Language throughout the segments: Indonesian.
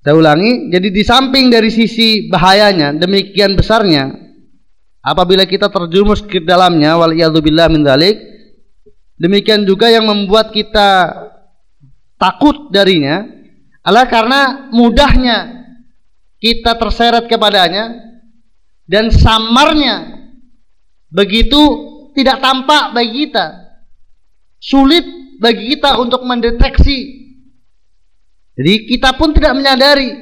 Saya ulangi, jadi di samping dari sisi bahayanya demikian besarnya apabila kita terjumus ke dalamnya, waliyadzubillah min dzalik, demikian juga yang membuat kita takut darinya adalah karena mudahnya kita terseret kepadanya dan samarnya begitu tidak tampak bagi kita, sulit bagi kita untuk mendeteksi. Jadi kita pun tidak menyadari,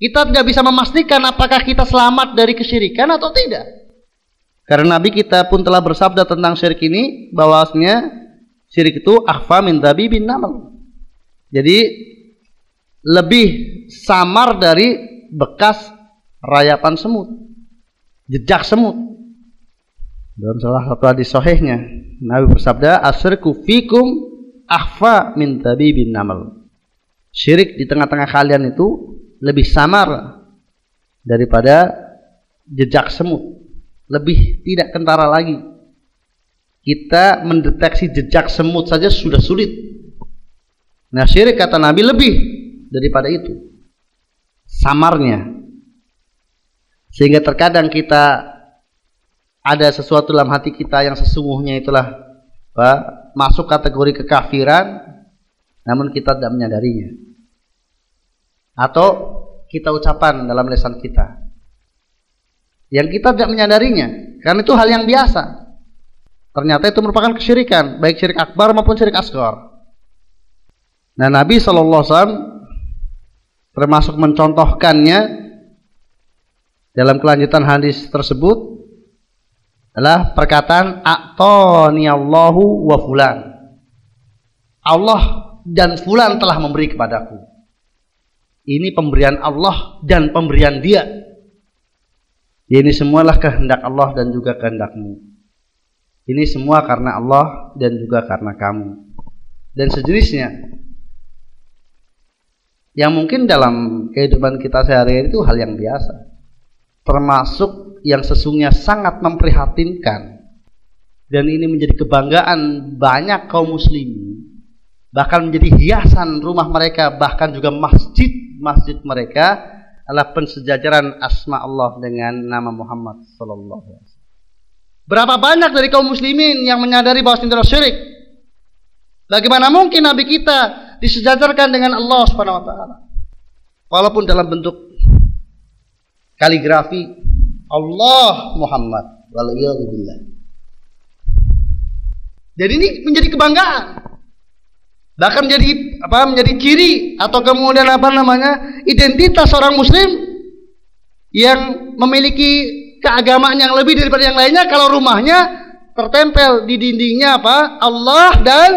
kita tidak bisa memastikan apakah kita selamat dari kesyirikan atau tidak. Karena Nabi kita pun telah bersabda tentang syirik ini, bahwasanya syirik itu akhfa min dabibin namal. Jadi lebih samar dari bekas rayapan semut, jejak semut. Dalam salah satu hadis sahihnya, Nabi bersabda, asyirku fikum akhfa min dabibin namal. Syirik di tengah-tengah kalian itu lebih samar daripada jejak semut, lebih tidak kentara lagi. Kita mendeteksi jejak semut saja sudah sulit. Nah, syirik kata Nabi lebih daripada itu samarnya, sehingga terkadang kita ada sesuatu dalam hati kita yang sesungguhnya itulah masuk kategori kekafiran, namun kita tidak menyadarinya, atau kita ucapan dalam lisan kita yang kita tidak menyadarinya karena itu hal yang biasa, ternyata itu merupakan kesyirikan, baik syirik akbar maupun syirik asghar. Nah, Nabi SAW termasuk mencontohkannya dalam kelanjutan hadis tersebut adalah perkataan a'tani Allahu wa fulan, Allah dan fulan telah memberi kepadaku. Ini pemberian Allah dan pemberian dia. Ini semualah kehendak Allah dan juga kehendakmu. Ini semua karena Allah dan juga karena kamu. Dan sejenisnya, yang mungkin dalam kehidupan kita sehari-hari itu hal yang biasa, termasuk yang sesungguhnya sangat memprihatinkan. Dan ini menjadi kebanggaan banyak kaum muslimin, bahkan menjadi hiasan rumah mereka, bahkan juga masjid mereka adalah pensejajaran asma Allah dengan nama Muhammad sallallahu alaihi wasallam. Berapa banyak dari kaum muslimin yang menyadari bahwa itu syirik? Bagaimana mungkin Nabi kita disejajarkan dengan Allah Subhanahu wa taala? Walaupun dalam bentuk kaligrafi Allah Muhammad waliyullah. Jadi ini menjadi kebanggaan, bahkan menjadi ciri atau kemudian identitas seorang muslim yang memiliki keagamaan yang lebih daripada yang lainnya kalau rumahnya tertempel di dindingnya Allah dan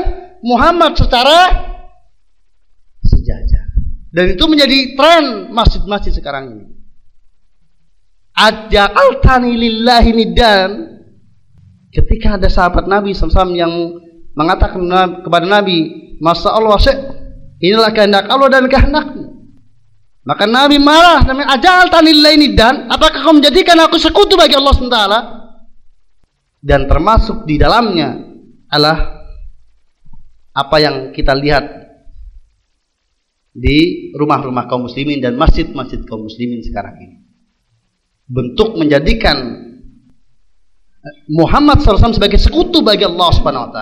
Muhammad secara sejajar. Dan itu menjadi tren masjid-masjid sekarang ini. Aja'altani lillahi niddan, ketika ada sahabat Nabi SAW yang mengatakan kepada Nabi, Masa Allah syek, inilah kehendak Allah dan kehendakmu. Maka Nabi marah, namanya ajal tanillah ini, dan apakah kau menjadikan aku sekutu bagi Allah SWT? Dan termasuk di dalamnya adalah apa yang kita lihat di rumah-rumah kaum muslimin dan masjid-masjid kaum muslimin sekarang ini, bentuk menjadikan Muhammad SAW sebagai sekutu bagi Allah SWT.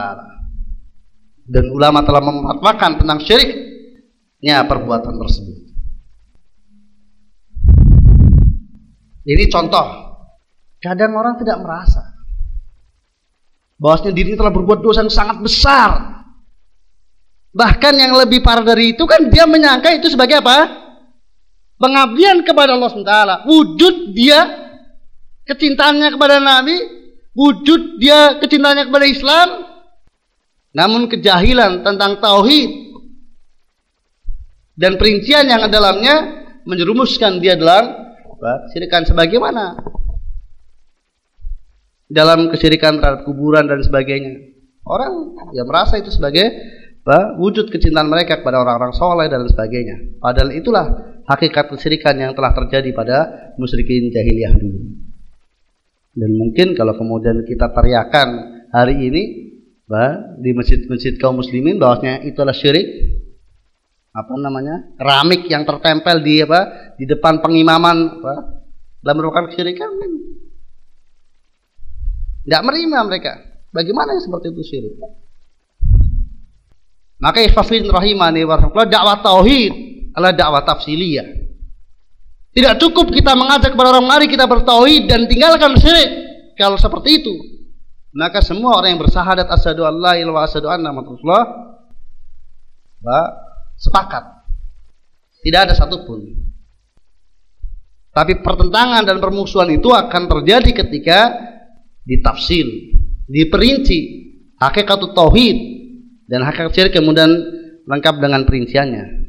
Dan ulama telah mematwakan tentang syiriknya perbuatan tersebut. Ini contoh. Kadang orang tidak merasa bahwasanya dirinya telah berbuat dosa yang sangat besar. Bahkan yang lebih parah dari itu kan dia menyangka itu sebagai pengabdian kepada Allah SWT. Wujud dia kecintaannya kepada Nabi, wujud dia kecintaannya kepada Islam, namun kejahilan tentang tauhid dan perincian yang ada dalamnya menjerumuskan dia dalam kesyirikan, sebagaimana dalam kesyirikan terhadap kuburan dan sebagainya. Orang yang merasa itu sebagai wujud kecintaan mereka kepada orang-orang soleh dan sebagainya. Padahal itulah hakikat kesyirikan yang telah terjadi pada musyrikin jahiliyah dulu. Dan mungkin kalau kemudian kita teriakan hari ini di masjid-masjid kaum muslimin bahwasanya itulah syirik, keramik yang tertempel di depan pengimaman dalam merupakan kesyirikan. Tidak menerima mereka. Bagaimana yang seperti itu syirik? Maka ikhwafidin rahimani warahmatullahi dakwah tauhid adalah dakwah tafsiliyah. Tidak cukup kita mengajak kepada orang, mari kita bertauhid dan tinggalkan syirik. Kalau seperti itu, maka semua orang yang bersyahadat asyhadu an la ilaha illallah wa asyhadu anna muhammadar rasulullah sepakat. Tidak ada satupun. Tapi pertentangan dan permusuhan itu akan terjadi ketika ditafsil, diperinci hakikat tauhid dan hakikat syirik kemudian lengkap dengan perinciannya.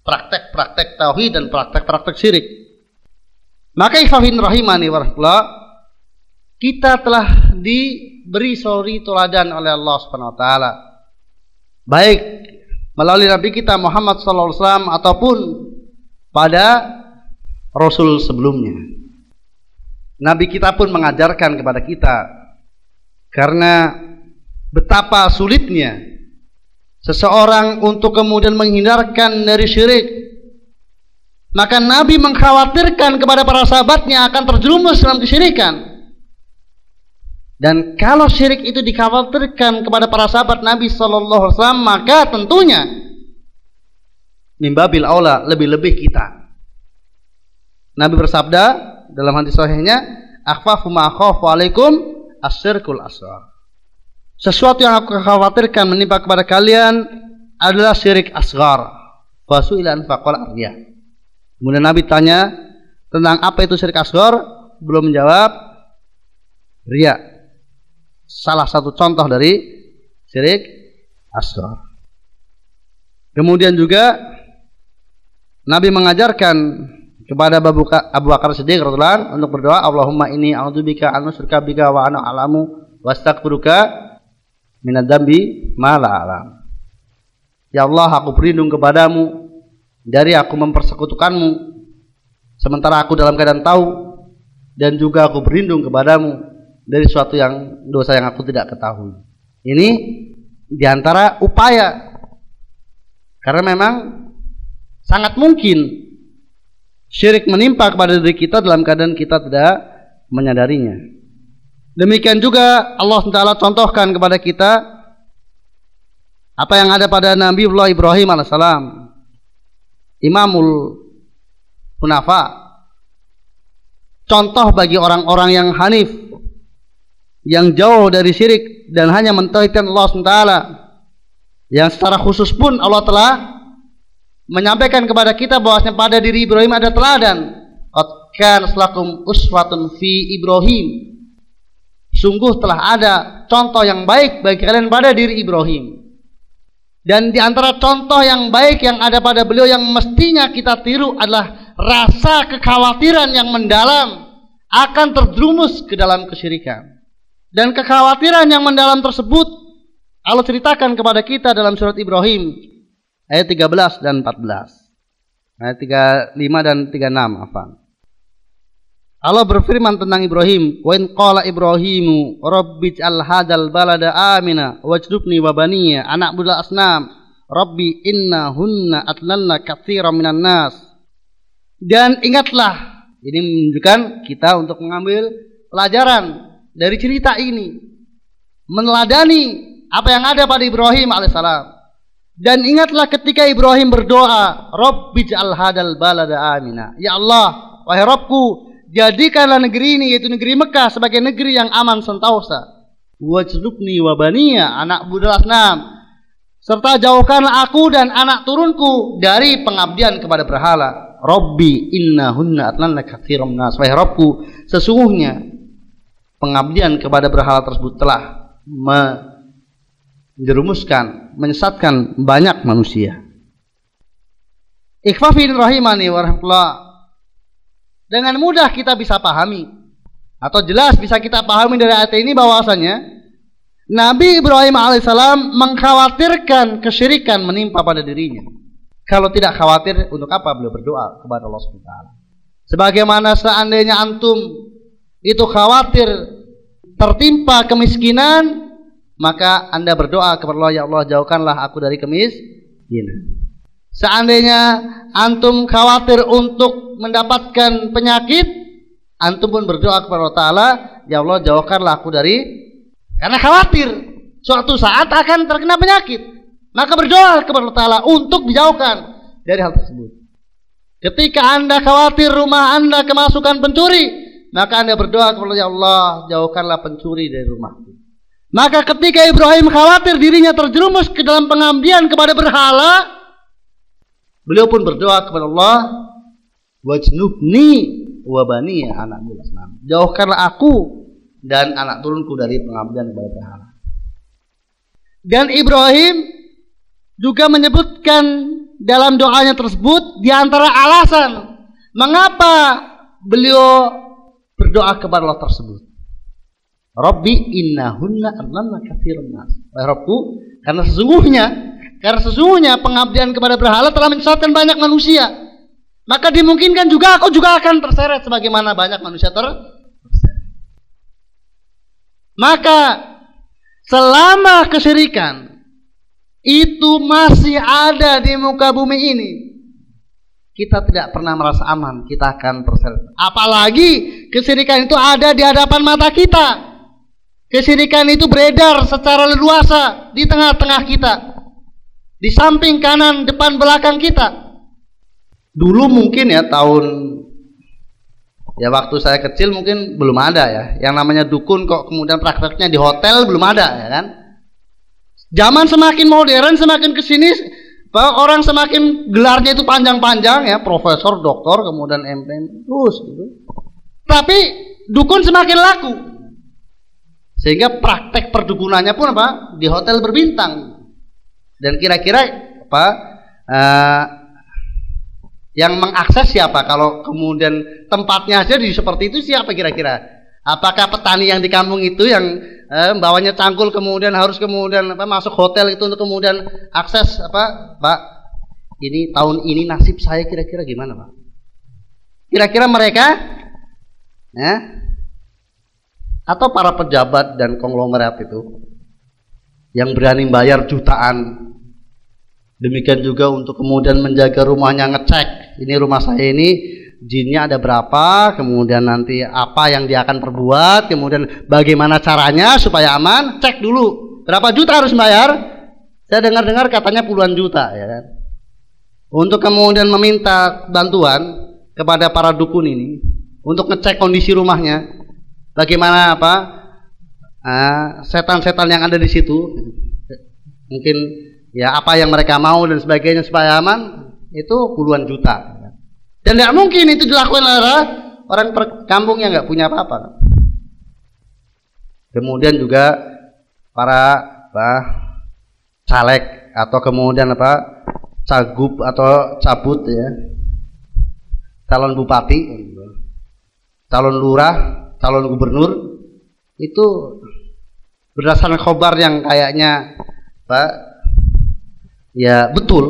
Praktek-praktek tauhid dan praktek-praktek syirik. Maka ikhwahidin rahimani warahmatullah, kita telah diberi suri teladan oleh Allah Subhanahu wa taala. Baik melalui Nabi kita Muhammad sallallahu alaihi wasallam ataupun pada Rasul sebelumnya. Nabi kita pun mengajarkan kepada kita, karena betapa sulitnya seseorang untuk kemudian menghindarkan dari syirik. Maka Nabi mengkhawatirkan kepada para sahabatnya akan terjerumus dalam kesyirikan. Dan kalau syirik itu dikhawatirkan kepada para sahabat Nabi sallallahu alaihi wasallam, maka tentunya mimbabil aula lebih-lebih kita. Nabi bersabda dalam hadis sahihnya, akhfafu ma akhafu alaikum asyirkul asghar. Sesuatu yang aku khawatirkan menimpa kepada kalian adalah syirik asghar. Fasu'ilan faqala ardiya. Kemudian Nabi tanya tentang apa itu syirik asghar, belum menjawab. Riya salah satu contoh dari syirik asghar. Kemudian juga Nabi mengajarkan kepada Abu Bakar Siddiq radhiyallahu anhu untuk berdoa, Allahumma inni a'udzubika an usyrika bika wa ana a'lamu wastaghfiruka minadz dzambi ma la a'lam. Ya Allah, aku berlindung kepadamu dari aku mempersekutukanmu sementara aku dalam keadaan tahu, dan juga aku berlindung kepadamu dari suatu yang dosa yang aku tidak ketahui. Ini diantara upaya, karena memang sangat mungkin syirik menimpa kepada diri kita dalam keadaan kita tidak menyadarinya. Demikian juga Allah Taala contohkan kepada kita apa yang ada pada Nabi Allah Ibrahim alaihissalam, Imamul Hunafa, contoh bagi orang-orang yang hanif, yang jauh dari syirik dan hanya mentauhidkan Allah Taala, yang secara khusus pun Allah telah menyampaikan kepada kita bahwasanya pada diri Ibrahim ada teladan. Qad kana lakum uswatun fi Ibrahim. Sungguh telah ada contoh yang baik bagi kalian pada diri Ibrahim. Dan di antara contoh yang baik yang ada pada beliau yang mestinya kita tiru adalah rasa kekhawatiran yang mendalam akan terjerumus ke dalam kesyirikan. Dan kekhawatiran yang mendalam tersebut Allah ceritakan kepada kita dalam surat Ibrahim ayat 13 dan 14. Ayat 35 dan 36 afan. Allah berfirman tentang Ibrahim, "Wa in qala Ibrahimu rabbij'al hadzal balada amina wajnubni wa baniya an a'budal asnam rabbi innahunna adlalna katsiran minan nas." Dan ingatlah, ini menunjukkan kita untuk mengambil pelajaran dari cerita ini, meneladani apa yang ada pada Ibrahim alaihissalam. Dan ingatlah ketika Ibrahim berdoa, Rabbij'al hadzal balada amina. Ya Allah, wahai Rabbku, jadikanlah negeri ini, yaitu negeri Mekah, sebagai negeri yang aman sentosa. Wajnubni wa baniya an a'budal asnam. Serta jauhkanlah aku dan anak turunku dari pengabdian kepada berhala. Rabbi innahunna adlalna katsiran minas. Wahai Rabbku, sesungguhnya pengabdian kepada berhala tersebut telah menjerumuskan, menyesatkan banyak manusia. Ikhwafidin rahimani warahmatullah. Dengan mudah kita bisa pahami atau jelas bisa kita pahami dari ayat ini bahwasanya Nabi Ibrahim alaihissalam mengkhawatirkan kesyirikan menimpa pada dirinya. Kalau tidak khawatir, untuk apa beliau berdoa kepada Allah Subhanahu wa taala? Sebagaimana seandainya antum itu khawatir tertimpa kemiskinan, maka Anda berdoa kepada Allah, ya Allah, jauhkanlah aku dari kemiskinan. Seandainya antum khawatir untuk mendapatkan penyakit, antum pun berdoa kepada Allah Ta'ala, ya Allah jauhkanlah aku dari, karena khawatir suatu saat akan terkena penyakit, maka berdoa kepada Allah Ta'ala untuk dijauhkan dari hal tersebut. Ketika anda khawatir rumah anda kemasukan pencuri, maka anda berdoa kepada Allah, ya Allah jauhkanlah pencuri dari rumahku. Maka ketika Ibrahim khawatir dirinya terjerumus ke dalam pengabdian kepada berhala, beliau pun berdoa kepada Allah, wajnubni wa bani, anakku Islam, jauhkanlah aku dan anak turunku dari pengabdian kepada berhala. Dan Ibrahim juga menyebutkan dalam doanya tersebut di antara alasan mengapa beliau berdoa kepada Allah tersebut. Rabbi innahunna adlalna katsiran nas. Ya Rabbku, karena sesungguhnya pengabdian kepada berhala telah menyesatkan banyak manusia, maka dimungkinkan juga aku juga akan terseret sebagaimana banyak manusia terseret. Maka selama kesyirikan itu masih ada di muka bumi ini, kita tidak pernah merasa aman, kita akan terseret. Apalagi kesyirikan itu ada di hadapan mata kita. Kesyirikan itu beredar secara leluasa di tengah-tengah kita, di samping kanan depan belakang kita. Dulu mungkin ya waktu saya kecil mungkin belum ada ya yang namanya dukun kok kemudian prakteknya di hotel, belum ada ya kan. Zaman semakin modern semakin kesini orang semakin gelarnya itu panjang-panjang ya, profesor, doktor, kemudian MPM terus gitu. Tapi dukun semakin laku sehingga praktek perdukunannya pun di hotel berbintang. Dan kira-kira yang mengakses siapa? Kalau kemudian tempatnya aja seperti itu siapa kira-kira? Apakah petani yang di kampung itu yang bawanya cangkul kemudian harus masuk hotel itu untuk kemudian akses Pak, ini tahun ini nasib saya kira-kira gimana Pak? Kira-kira mereka atau para pejabat dan konglomerat itu yang berani bayar jutaan, demikian juga untuk kemudian menjaga rumahnya, ngecek ini rumah saya ini jinnya ada berapa, kemudian nanti apa yang dia akan perbuat, kemudian bagaimana caranya supaya aman, cek dulu berapa juta harus bayar, saya dengar-dengar katanya puluhan juta ya kan, untuk kemudian meminta bantuan kepada para dukun ini untuk ngecek kondisi rumahnya bagaimana setan-setan yang ada di situ, mungkin ya apa yang mereka mau dan sebagainya supaya aman, itu puluhan juta. Dan tidak mungkin itu dilakukan oleh orang kampung yang nggak punya apa-apa. Kemudian juga para caleg atau kemudian cagup atau cabut ya, calon bupati, calon lurah, calon gubernur itu berdasarkan khobar yang kayaknya betul,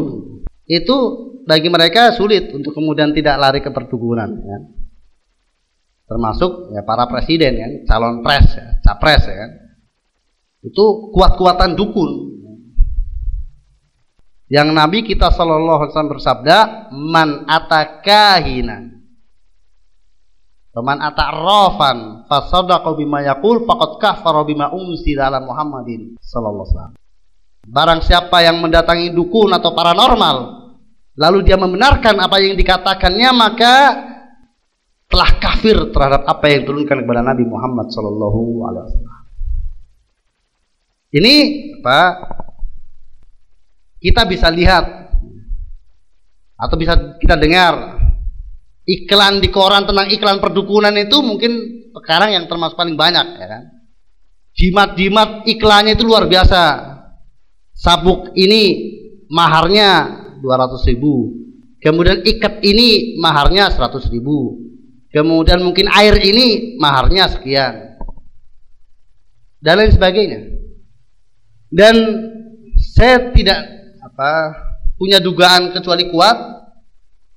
itu bagi mereka sulit untuk kemudian tidak lari ke perdukunan ya. Termasuk para presiden ya, calon pres ya, capres ya, itu kuat-kuatan dukun. Yang Nabi kita sallallahu alaihi wasallam bersabda, man atakahina man ata'rafan fasaddaqa bima yaqul faqad kafara bima unsila ala Muhammadin sallallahu alaihi wasallam. Barang siapa yang mendatangi dukun atau paranormal lalu dia membenarkan apa yang dikatakannya, maka telah kafir terhadap apa yang diturunkan kepada Nabi Muhammad sallallahu alaihi wasallam. Ini kita bisa lihat atau bisa kita dengar. Iklan di koran tentang iklan perdukunan itu mungkin sekarang yang termasuk paling banyak ya kan. Jimat-jimat iklannya itu luar biasa. Sabuk ini maharnya 200.000. Kemudian ikat ini maharnya 100.000. Kemudian mungkin air ini maharnya sekian. Dan lain sebagainya. Dan saya tidak punya dugaan kecuali kuat,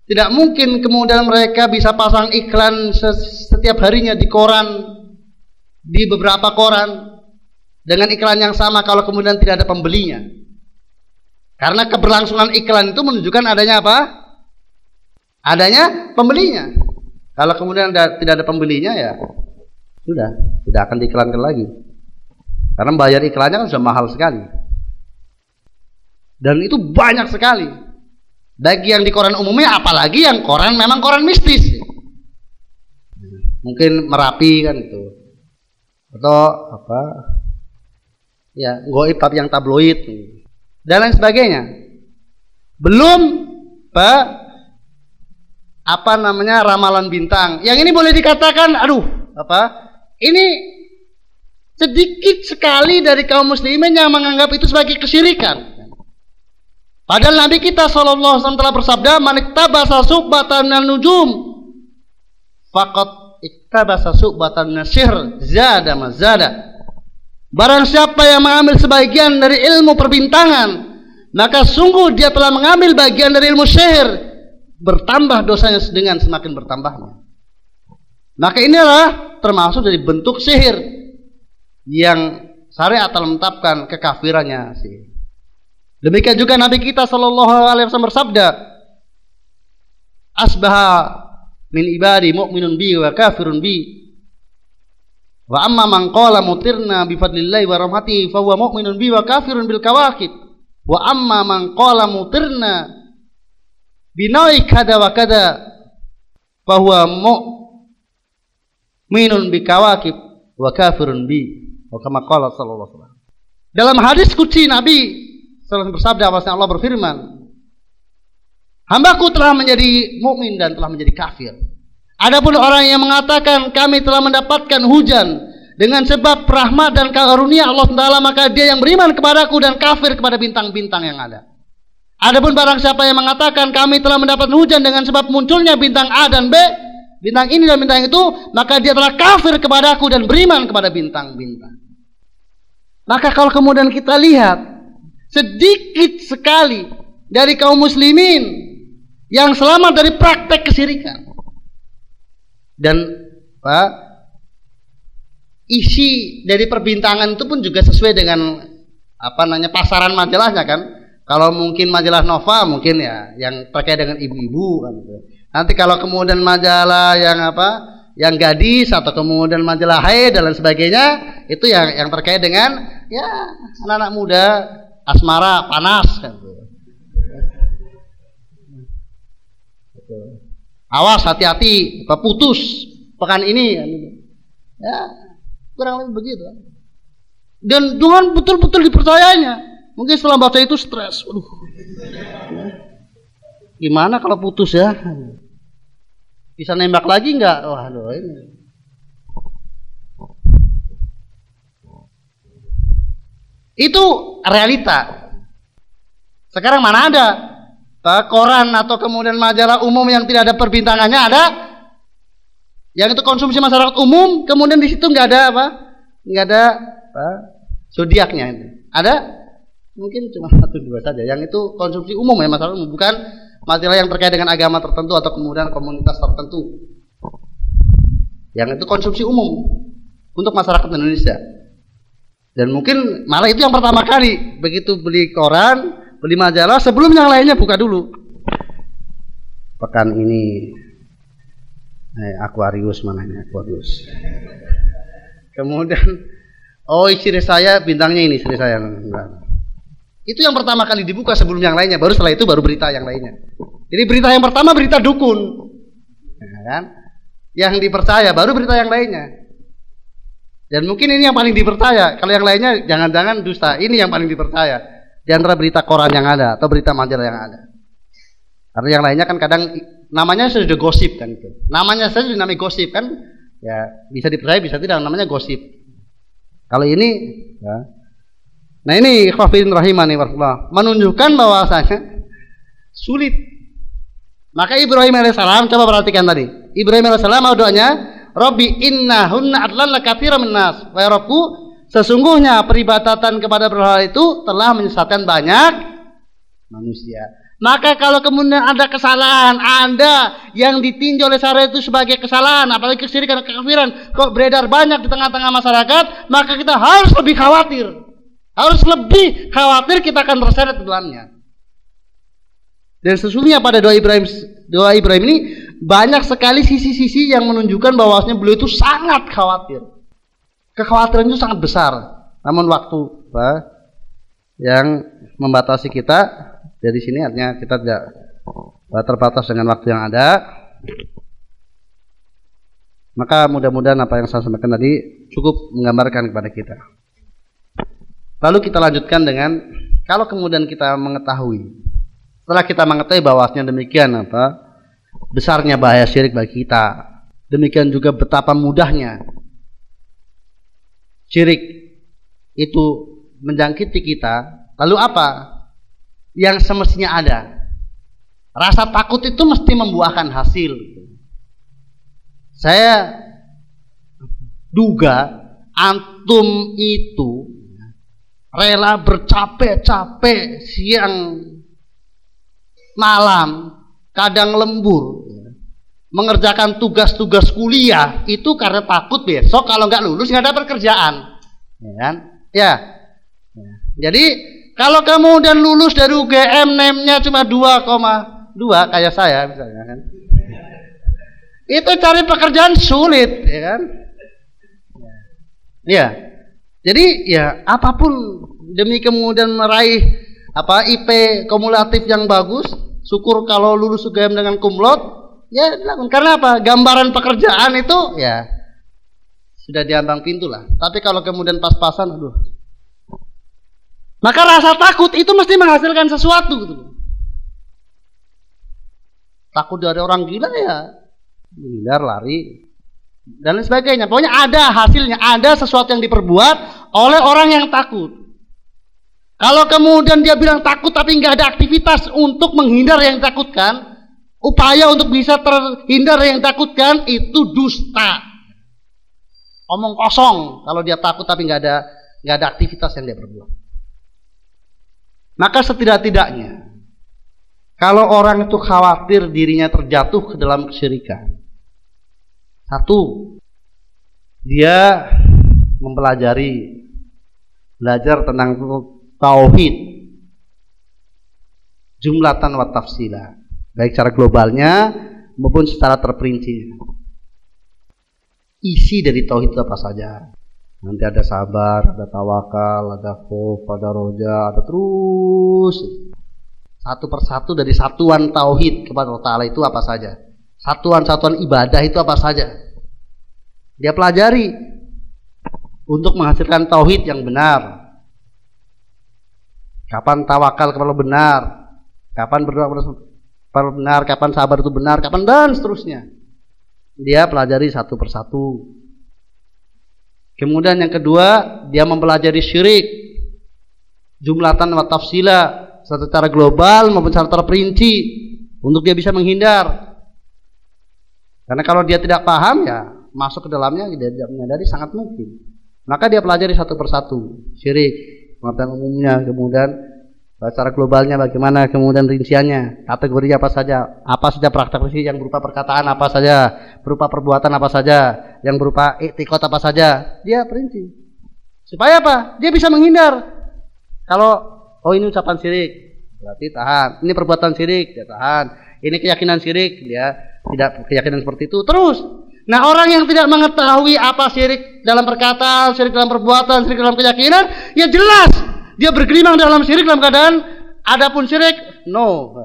tidak mungkin kemudian mereka bisa pasang iklan setiap harinya di koran, di beberapa koran dengan iklan yang sama kalau kemudian tidak ada pembelinya. Karena keberlangsungan iklan itu menunjukkan adanya apa? Adanya pembelinya. Kalau kemudian tidak ada pembelinya, ya sudah, tidak akan diiklankan lagi. Karena bayar iklannya kan sudah mahal sekali. Dan itu banyak sekali. Bagi yang di koran umumnya, apalagi yang koran memang koran mistis. Mungkin Merapi kan itu. Atau apa? Ya, goib tapi yang tabloid. Dan lain sebagainya. Belum ramalan bintang. Yang ini boleh dikatakan ini sedikit sekali dari kaum muslimin yang menganggap itu sebagai kesyirikan. Padahal Nabi kita sallallahu alaihi wasallam telah bersabda, "Man iktabasa subbatan an-nujum faqad iktabasa subbatan an-sihr zada ma zada." Barang siapa yang mengambil sebagian dari ilmu perbintangan, maka sungguh dia telah mengambil bagian dari ilmu sihir. Bertambah dosanya dengan semakin bertambahnya. Maka inilah termasuk dari bentuk sihir yang syariat telah menetapkan kekafirannya sihir. Demikian juga Nabi kita sallallahu alaihi wasallam bersabda, "Asbaha min ibadi mu'minun bi wa kafirun bi. Wa amma man qala mutirna bi fadlillahi wa rahmatihi fa huwa mu'minun bi wa kafirun bil kawakib. Wa amma man qala mutirna binai kada wa kada bahwa mu'minun bi kawakib wa kafirun bi wa kama qala sallallahu alaihi wasallam." Dalam hadis qudsi Nabi sallallahu alaihi wasallam bersabda, Allah berfirman, "Hamba-Ku telah menjadi mukmin dan telah menjadi kafir. Adapun orang yang mengatakan kami telah mendapatkan hujan dengan sebab rahmat dan karunia Allah Taala, maka dia yang beriman kepada-Ku dan kafir kepada bintang-bintang yang ada. Adapun barang siapa yang mengatakan kami telah mendapat hujan dengan sebab munculnya bintang A dan B, bintang ini dan bintang itu, maka dia telah kafir kepada-Ku dan beriman kepada bintang-bintang." Maka kalau kemudian kita lihat, sedikit sekali dari kaum muslimin yang selamat dari praktek kesyirikan. Dan isi dari perbintangan itu pun juga sesuai dengan pasaran majalahnya kan. Kalau mungkin majalah Nova mungkin ya yang terkait dengan ibu-ibu kan gitu. Nanti kalau kemudian majalah yang yang gadis atau kemudian majalah haid dan lain sebagainya itu yang terkait dengan ya anak-anak muda asmara panas kan gitu. Awas hati-hati putus pekan ini kan gitu. Ya kurang lebih begitu. Dan dengan betul-betul dipercayanya. Mungkin setelah baca itu stres. Gimana kalau putus ya? Bisa nembak lagi enggak? Wah, aduh ini. Itu realita. Sekarang mana ada koran atau kemudian majalah umum yang tidak ada perbintangannya? Ada? Yang itu konsumsi masyarakat umum, kemudian di situ enggak ada zodiaknya itu. Ada? Mungkin cuma 1-2 saja. Yang itu konsumsi umum ya, masalah umum, bukan masalah yang terkait dengan agama tertentu atau kemudian komunitas tertentu. Yang itu konsumsi umum untuk masyarakat Indonesia. Dan mungkin malah itu yang pertama kali begitu beli koran, beli majalah, sebelum yang lainnya buka dulu. Pekan ini Aquarius, mananya Aquarius. Kemudian istri saya bintangnya ini, istri saya. Itu yang pertama kali dibuka sebelum yang lainnya, baru setelah itu baru berita yang lainnya. Jadi berita yang pertama berita dukun, ya kan? Yang dipercaya, baru berita yang lainnya. Dan mungkin ini yang paling dipercaya. Kalau yang lainnya jangan-jangan dusta. Ini yang paling dipercaya di antara berita koran yang ada atau berita majalah yang ada. Karena yang lainnya kan kadang namanya sudah gosip kan itu. Namanya saja dinamik gosip kan, ya bisa dipercaya bisa tidak. Namanya gosip. Kalau ini, ya. Nah ini ikhwah fillah rahimani warahmatullah, menunjukkan bahwasanya sulit. Maka Ibrahim alaihissalam, coba perhatikan tadi. Ibrahim alaihissalam doanya, "Rabbi innahunna adlalna katsiran minnas." Wahai Rabbku, sesungguhnya peribadatan kepada berhala itu telah menyesatkan banyak manusia. Maka kalau kemudian ada kesalahan, Anda yang ditinjau oleh syariat itu sebagai kesalahan, apalagi kesyirikan kekafiran kok beredar banyak di tengah-tengah masyarakat, maka kita harus lebih khawatir. Harus lebih khawatir kita akan terseret ke dalamnya. Dan sesungguhnya pada doa Ibrahim ini banyak sekali sisi-sisi yang menunjukkan bahwasanya beliau itu sangat khawatir. Kekhawatiran itu sangat besar. Namun waktu yang membatasi kita dari sini, artinya kita tidak terbatas dengan waktu yang ada. Maka mudah-mudahan apa yang saya sampaikan tadi cukup menggambarkan kepada kita. Lalu kita lanjutkan dengan, kalau kemudian kita mengetahui, setelah kita mengetahui bahwasanya demikian besarnya bahaya syirik bagi kita, demikian juga betapa mudahnya syirik itu menjangkiti kita, lalu apa yang semestinya ada? Rasa takut itu mesti membuahkan hasil. Saya duga antum itu rela bercapek-capek siang malam, kadang lembur, mengerjakan tugas-tugas kuliah itu karena takut besok kalau nggak lulus nggak ada pekerjaan, ya kan? Ya. Jadi kalau kemudian lulus dari UGM NEM-nya cuma 2,2 kayak saya misalnya, kan? Itu cari pekerjaan sulit, ya kan? Ya. Jadi ya apapun demi kemudian meraih IP kumulatif yang bagus, syukur kalau lulus UGM dengan kumlot, ya dilakukan. Karena apa? Gambaran pekerjaan itu ya sudah diambang pintu lah. Tapi kalau kemudian pas-pasan, aduh. Maka rasa takut itu mesti menghasilkan sesuatu gitu. Takut dari orang gila ya. Menghindar, lari, dan lain sebagainya. Pokoknya ada hasilnya, ada sesuatu yang diperbuat oleh orang yang takut. Kalau kemudian dia bilang takut tapi nggak ada aktivitas untuk menghindar yang takutkan, upaya untuk bisa terhindar yang takutkan, itu dusta, omong kosong. Kalau dia takut tapi nggak ada aktivitas yang dia perbuat, maka setidak-tidaknya kalau orang itu khawatir dirinya terjatuh ke dalam kesyirikan, satu, dia belajar tentang tauhid jumlatan wa tafsila, baik secara globalnya maupun secara terperinci. Isi dari tauhid itu apa saja? Nanti ada sabar, ada tawakal, ada khauf, ada roja, ada terus. Satu persatu dari satuan tauhid kepada Allah Ta'ala itu apa saja, satuan-satuan ibadah itu apa saja, dia pelajari untuk menghasilkan tauhid yang benar. Kapan tawakal kepada Allah benar, kapan berdoa kepada Allah benar, kapan sabar itu benar, kapan dan seterusnya, dia pelajari satu persatu. Kemudian yang kedua, dia mempelajari syirik jumlatan wa tafsila, secara global maupun secara terperinci, untuk dia bisa menghindar. Karena kalau dia tidak paham ya masuk ke dalamnya, dia tidak menyadari, sangat mungkin. Maka dia pelajari satu persatu syirik, pengertian umumnya, kemudian secara globalnya bagaimana, kemudian rinciannya, kategori apa saja praktek yang berupa perkataan apa saja, berupa perbuatan apa saja, yang berupa iktikad apa saja, dia perinci. Supaya apa? Dia bisa menghindar. Kalau oh ini ucapan syirik, berarti tahan. Ini perbuatan syirik, dia tahan. Ini keyakinan syirik, dia tidak keyakinan seperti itu. Terus, nah orang yang tidak mengetahui apa syirik dalam perkataan, syirik dalam perbuatan, syirik dalam keyakinan, ya jelas dia bergelimang dalam syirik dalam keadaan adapun syirik, no.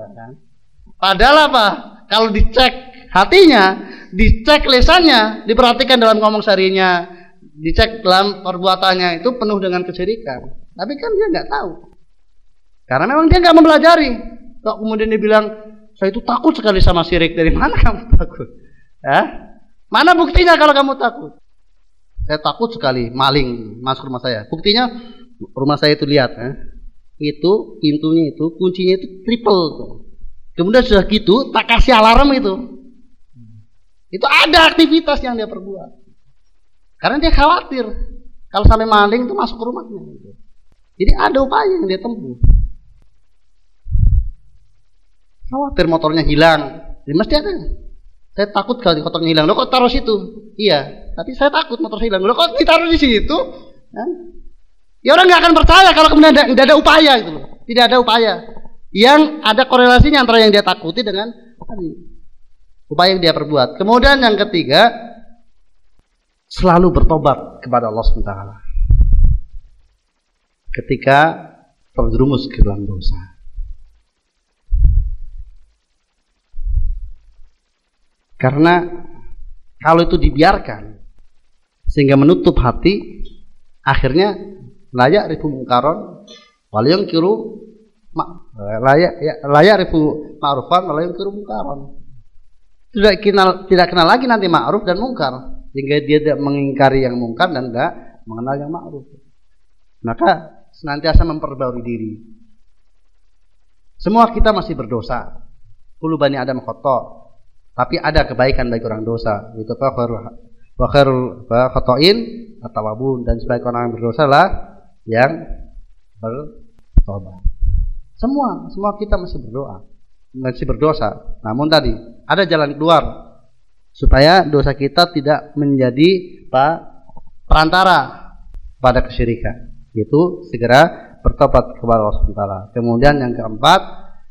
Padahal apa? Kalau dicek hatinya, dicek lisannya, diperhatikan dalam ngomong syarinya, dicek dalam perbuatannya, itu penuh dengan kesyirikan. Tapi kan dia nggak tahu. Karena memang dia nggak mempelajari. Kok kemudian dia bilang, saya itu takut sekali sama syirik. Dari mana kamu takut? Hah? Mana buktinya kalau kamu takut? Saya takut sekali maling masuk rumah saya. Buktinya rumah saya itu lihat, itu pintunya itu kuncinya itu triple. Tuh. Kemudian sudah gitu tak kasih alarm itu. Itu ada aktivitas yang dia perbuat. Karena dia khawatir kalau sampai maling itu masuk ke rumahnya. Jadi ada upaya yang dia tempuh. Khawatir motornya hilang, ya, mesti ada. Saya takut kalau motornya hilang. Loh kok taruh situ? Iya, tapi saya takut motor hilang. Loh kok ditaruh di situ? Ya orang nggak akan percaya kalau kemudian tidak ada upaya gitu. Tidak ada upaya. yang ada korelasinya antara yang dia takuti dengan upaya yang dia perbuat. Kemudian yang ketiga, selalu bertobat kepada Allah SWT ketika terjerumus ke dalam dosa. Karena kalau itu dibiarkan sehingga menutup hati, akhirnya layak rifu mungkaron walayung kiru layak rifu ma'rufan walayung kiru mungkaron. Tidak kenal lagi nanti ma'ruf dan mungkar, sehingga dia tidak mengingkari yang mungkar dan tidak mengenal yang ma'ruf. Maka senantiasa memperbarui diri. Semua kita masih berdosa. Kullu bani Adam khata'. Tapi ada kebaikan bagi orang dosa, itu khairul khata'in at-tawwabun, dan sebaik orang yang berdosa lah yang bertobat. Semua kita masih berdosa. Namun tadi ada jalan keluar supaya dosa kita tidak menjadi perantara pada kesyirikan. Itu segera bertobat kepada Allah Subhanahu. Kemudian yang keempat,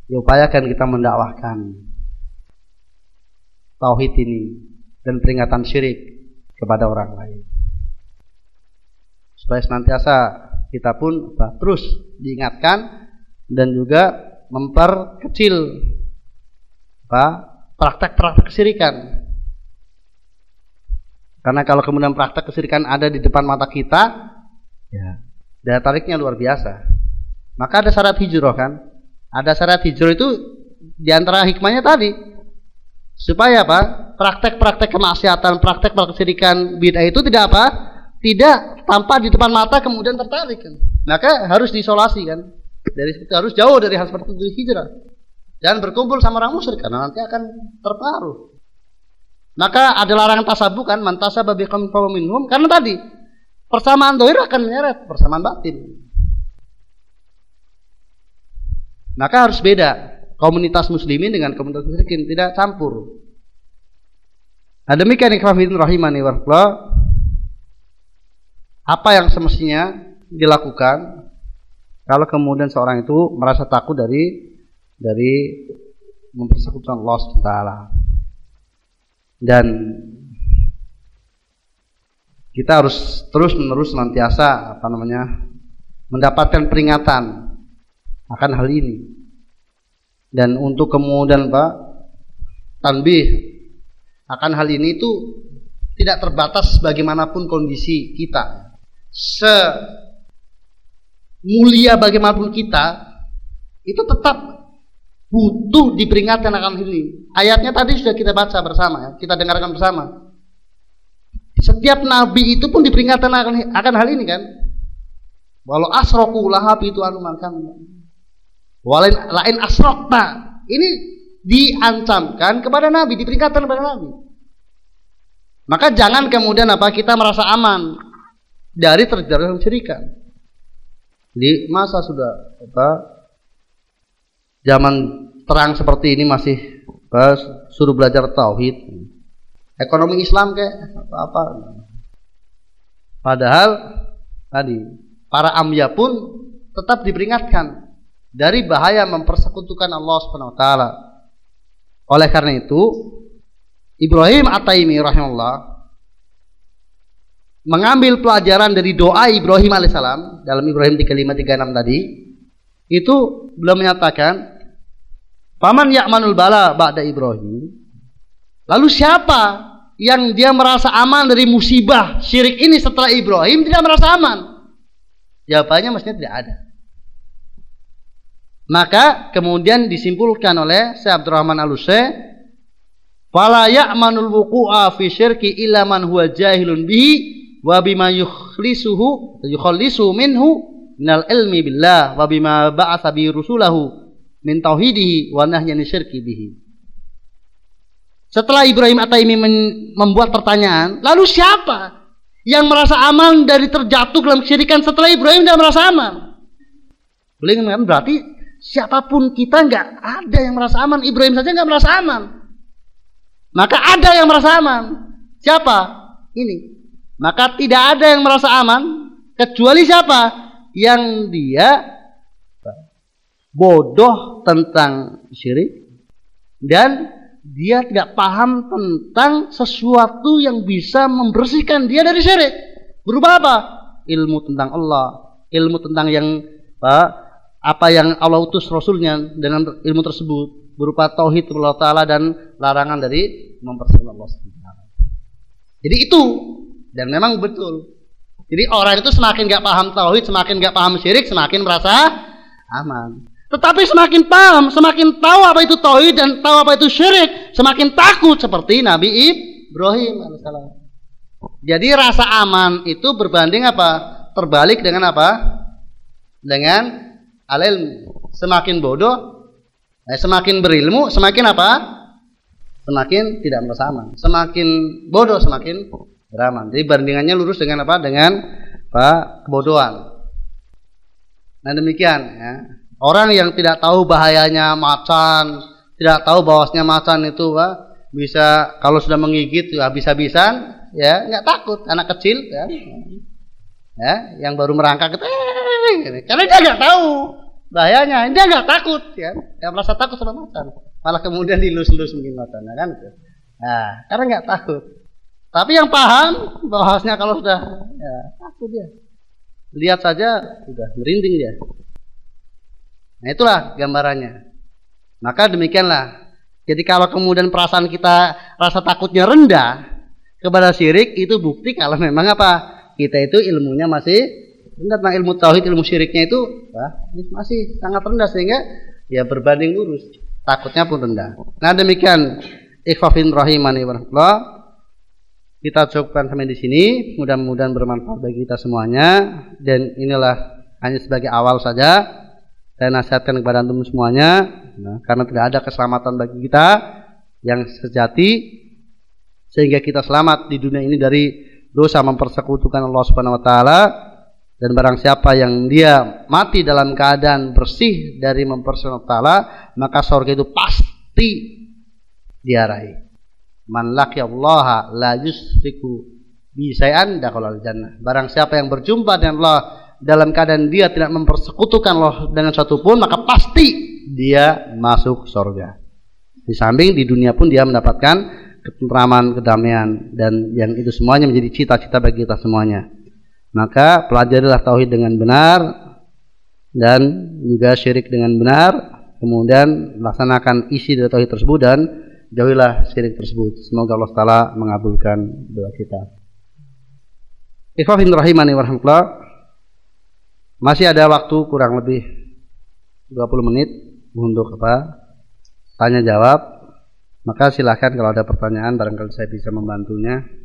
diupayakan kita mendakwahkan tauhid ini dan peringatan syirik kepada orang lain, supaya senantiasa kita pun terus diingatkan dan juga memperkecil praktek-praktek kesyirikan. Karena kalau kemudian praktek kesyirikan ada di depan mata kita, ya, daya tariknya luar biasa. Maka ada syarat hijrah kan? Ada syarat hijrah itu diantara hikmahnya tadi, supaya praktek-praktek kemaksiatan, praktek-praktek kesyirikan, bid'ah itu tidak tampak di depan mata kemudian tertarik kan? Maka harus diisolasi kan, harus jauh dari hal seperti itu, hijrah, dan berkumpul sama orang musyrik karena nanti akan terpengaruh. Maka ada larangan tasabuh kan, man tasabba bi qaumin fahuwa minhum, karena tadi persamaan zahir akan menyeret persamaan batin. Maka harus beda komunitas muslimin dengan komunitas musyrikin, tidak campur. Nah, demikian ikhwan fillah rahimani wa rahmatullah. Apa yang semestinya dilakukan kalau kemudian seorang itu merasa takut dari mempersekutukan Allah SWT. Dan kita harus terus-menerus nantiasa mendapatkan peringatan akan hal ini. Dan untuk kemudian tanbih akan hal ini itu tidak terbatas bagaimanapun kondisi kita. Semulia bagaimanapun kita, itu tetap butuh diperingatkan akan hal ini. Ayatnya tadi sudah kita baca bersama ya, kita dengarkan bersama. Setiap nabi itu pun diperingatkan akan hal ini kan. Walau asroku lahab itu anumankan walain lain asrokta, ini diancamkan kepada Nabi, diperingatkan kepada Nabi. Maka jangan kemudian kita merasa aman dari terjerumus dalam kesyirikan. Di masa sudah zaman terang seperti ini masih suruh belajar tauhid, ekonomi Islam apa. Padahal tadi para amya pun tetap diperingatkan dari bahaya mempersekutukan Allah SWT. Oleh karena itu, Ibrahim At-Taimi rahimahullah mengambil pelajaran dari doa Ibrahim alaihissalam dalam Ibrahim 3536 tadi. Itu beliau menyatakan, "Faman ya'manul bala ba'da Ibrahim?" Lalu siapa yang dia merasa aman dari musibah syirik ini setelah Ibrahim tidak merasa aman? Jawabannya mestinya tidak ada. Maka kemudian disimpulkan oleh Syekh Abdurrahman Al-Utsai, "Fala ya'manul wuqu'a fi syirki illa man huwa jahilun bihi wa bima yukhlisu minhu minal ilmi billah wa bima ba'atsa bi rusulahu min tauhidihi wa nahyan syirki bihi." Setelah Ibrahim At-Taimi membuat pertanyaan, lalu siapa yang merasa aman dari terjatuh dalam kesyirikan setelah Ibrahim tidak merasa aman? Boleh kan, berarti siapapun kita enggak ada yang merasa aman. Ibrahim saja enggak merasa aman, maka ada yang merasa aman. Siapa? Ini. Maka tidak ada yang merasa aman kecuali siapa? Yang dia bodoh tentang syirik dan dia tidak paham tentang sesuatu yang bisa membersihkan dia dari syirik. Berupa apa? Ilmu tentang Allah, ilmu tentang yang apa yang Allah utus Rasulnya dengan ilmu tersebut berupa tauhid Allah Taala dan larangan dari mempersekutukan Allah Subhanahu Wa Taala. Jadi itu dan memang betul. Jadi orang itu semakin tidak paham tauhid, semakin tidak paham syirik, semakin merasa aman. Tetapi semakin paham, semakin tahu apa itu tauhid dan tahu apa itu syirik, semakin takut seperti Nabi Ibrahim alaihissalam. Jadi rasa aman itu berbanding apa? Terbalik dengan apa? Dengan al-ilmu. Semakin bodoh, semakin berilmu, semakin apa? Semakin tidak merasa aman. Semakin bodoh, semakin beraman. Jadi bandingannya lurus dengan apa? Dengan apa? Kebodohan. Nah demikian ya. Orang yang tidak tahu bahayanya macan, tidak tahu bahwasanya macan itu bisa kalau sudah menggigit habis-habisan, ya nggak takut anak kecil, ya yang baru merangkak itu, karena dia nggak tahu bahayanya, dia nggak takut, ya nggak merasa takut sama macan, malah kemudian dilus-lus mungkin macan, kan? Nah, karena nggak takut. Tapi yang paham bahwasanya kalau sudah ya, takut dia, lihat saja sudah merinding dia. Nah itulah gambarannya. Maka demikianlah. Jadi kalau kemudian perasaan kita rasa takutnya rendah kepada syirik, itu bukti kalau memang apa? Kita itu ilmunya masih rendah tentang ilmu tauhid, ilmu syiriknya itu masih sangat rendah sehingga ya berbanding lurus. Takutnya pun rendah. Nah demikian ikhwafin rahimani warahmatullah. Kita cukupkan sampai di sini. Mudah-mudahan bermanfaat bagi kita semuanya. Dan inilah hanya sebagai awal saja. Saya nasihatkan kepada antum semuanya, karena tidak ada keselamatan bagi kita yang sejati sehingga kita selamat di dunia ini dari dosa mempersekutukan Allah Subhanahu Wa Taala. Dan barang siapa yang dia mati dalam keadaan bersih dari mempersekutukan Allah, maka surga itu pasti dia raih. Man laqya Allah la yusyriku bi syai'an dakhala al-jannah. Barang siapa yang berjumpa dengan Allah dalam keadaan dia tidak mempersekutukan Allah dengan satu pun, maka pasti dia masuk surga. Di samping di dunia pun dia mendapatkan ketenteraman, kedamaian, dan yang itu semuanya menjadi cita-cita bagi kita semuanya. Maka pelajarilah tauhid dengan benar dan juga syirik dengan benar, kemudian laksanakan isi dari tauhid tersebut dan jauhilah syirik tersebut. Semoga Allah Taala mengabulkan doa kita. Ikhwan rahimani wa rahmatullah. Masih ada waktu kurang lebih 20 menit untuk apa? Tanya jawab. Maka silakan kalau ada pertanyaan barangkali saya bisa membantunya.